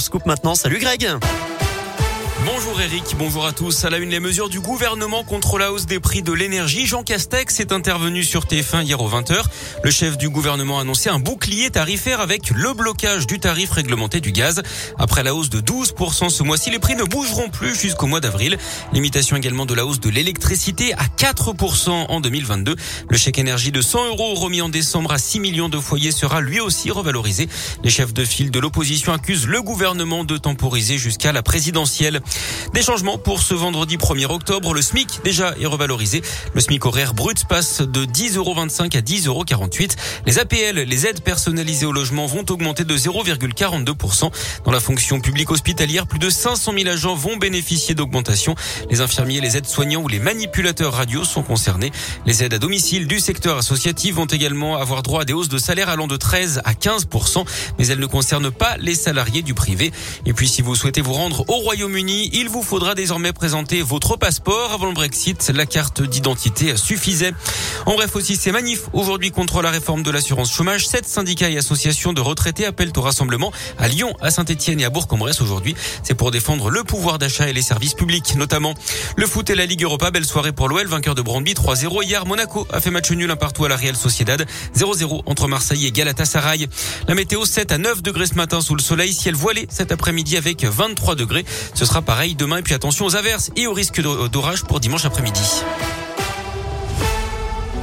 Scoop maintenant, salut Greg. Bonjour Eric, bonjour à tous. À la une, les mesures du gouvernement contre la hausse des prix de l'énergie. Jean Castex est intervenu sur TF1 hier aux 20h. Le chef du gouvernement a annoncé un bouclier tarifaire avec le blocage du tarif réglementé du gaz. Après la hausse de 12% ce mois-ci, les prix ne bougeront plus jusqu'au mois d'avril. Limitation également de la hausse de l'électricité à 4% en 2022. Le chèque énergie de 100 € remis en décembre à 6 millions de foyers sera lui aussi revalorisé. Les chefs de file de l'opposition accusent le gouvernement de temporiser jusqu'à la présidentielle. Des changements pour ce vendredi 1er octobre. Le SMIC déjà est revalorisé. Le SMIC horaire brut passe de 10,25 € à 10,48 €. Les APL, les aides personnalisées au logement, vont augmenter de 0,42%. Dans la fonction publique hospitalière, plus de 500 000 agents vont bénéficier d'augmentations. Les infirmiers, les aides-soignants ou les manipulateurs radio sont concernés. Les aides à domicile du secteur associatif vont également avoir droit à des hausses de salaire allant de 13 à 15%, mais elles ne concernent pas les salariés du privé. Et puis, si vous souhaitez vous rendre au Royaume-Uni, il vous faudra désormais présenter votre passeport. Avant le Brexit, la carte d'identité suffisait. En bref, aussi ces manifs aujourd'hui contre la réforme de l'assurance chômage. 7 syndicats et associations de retraités appellent au rassemblement à Lyon, à Saint-Etienne et à Bourg-en-Bresse aujourd'hui. C'est pour défendre le pouvoir d'achat et les services publics notamment. Le foot et la Ligue Europa, belle soirée pour l'OL, vainqueur de Brondby 3-0 hier. Monaco a fait match nul 1-1 à la Real Sociedad, 0-0 entre Marseille et Galatasaray. La météo, 7 à 9 degrés ce matin sous le soleil, ciel voilé cet après-midi avec 23 degrés. Ce sera pareil demain, et puis attention aux averses et aux risques d'orage pour dimanche après-midi.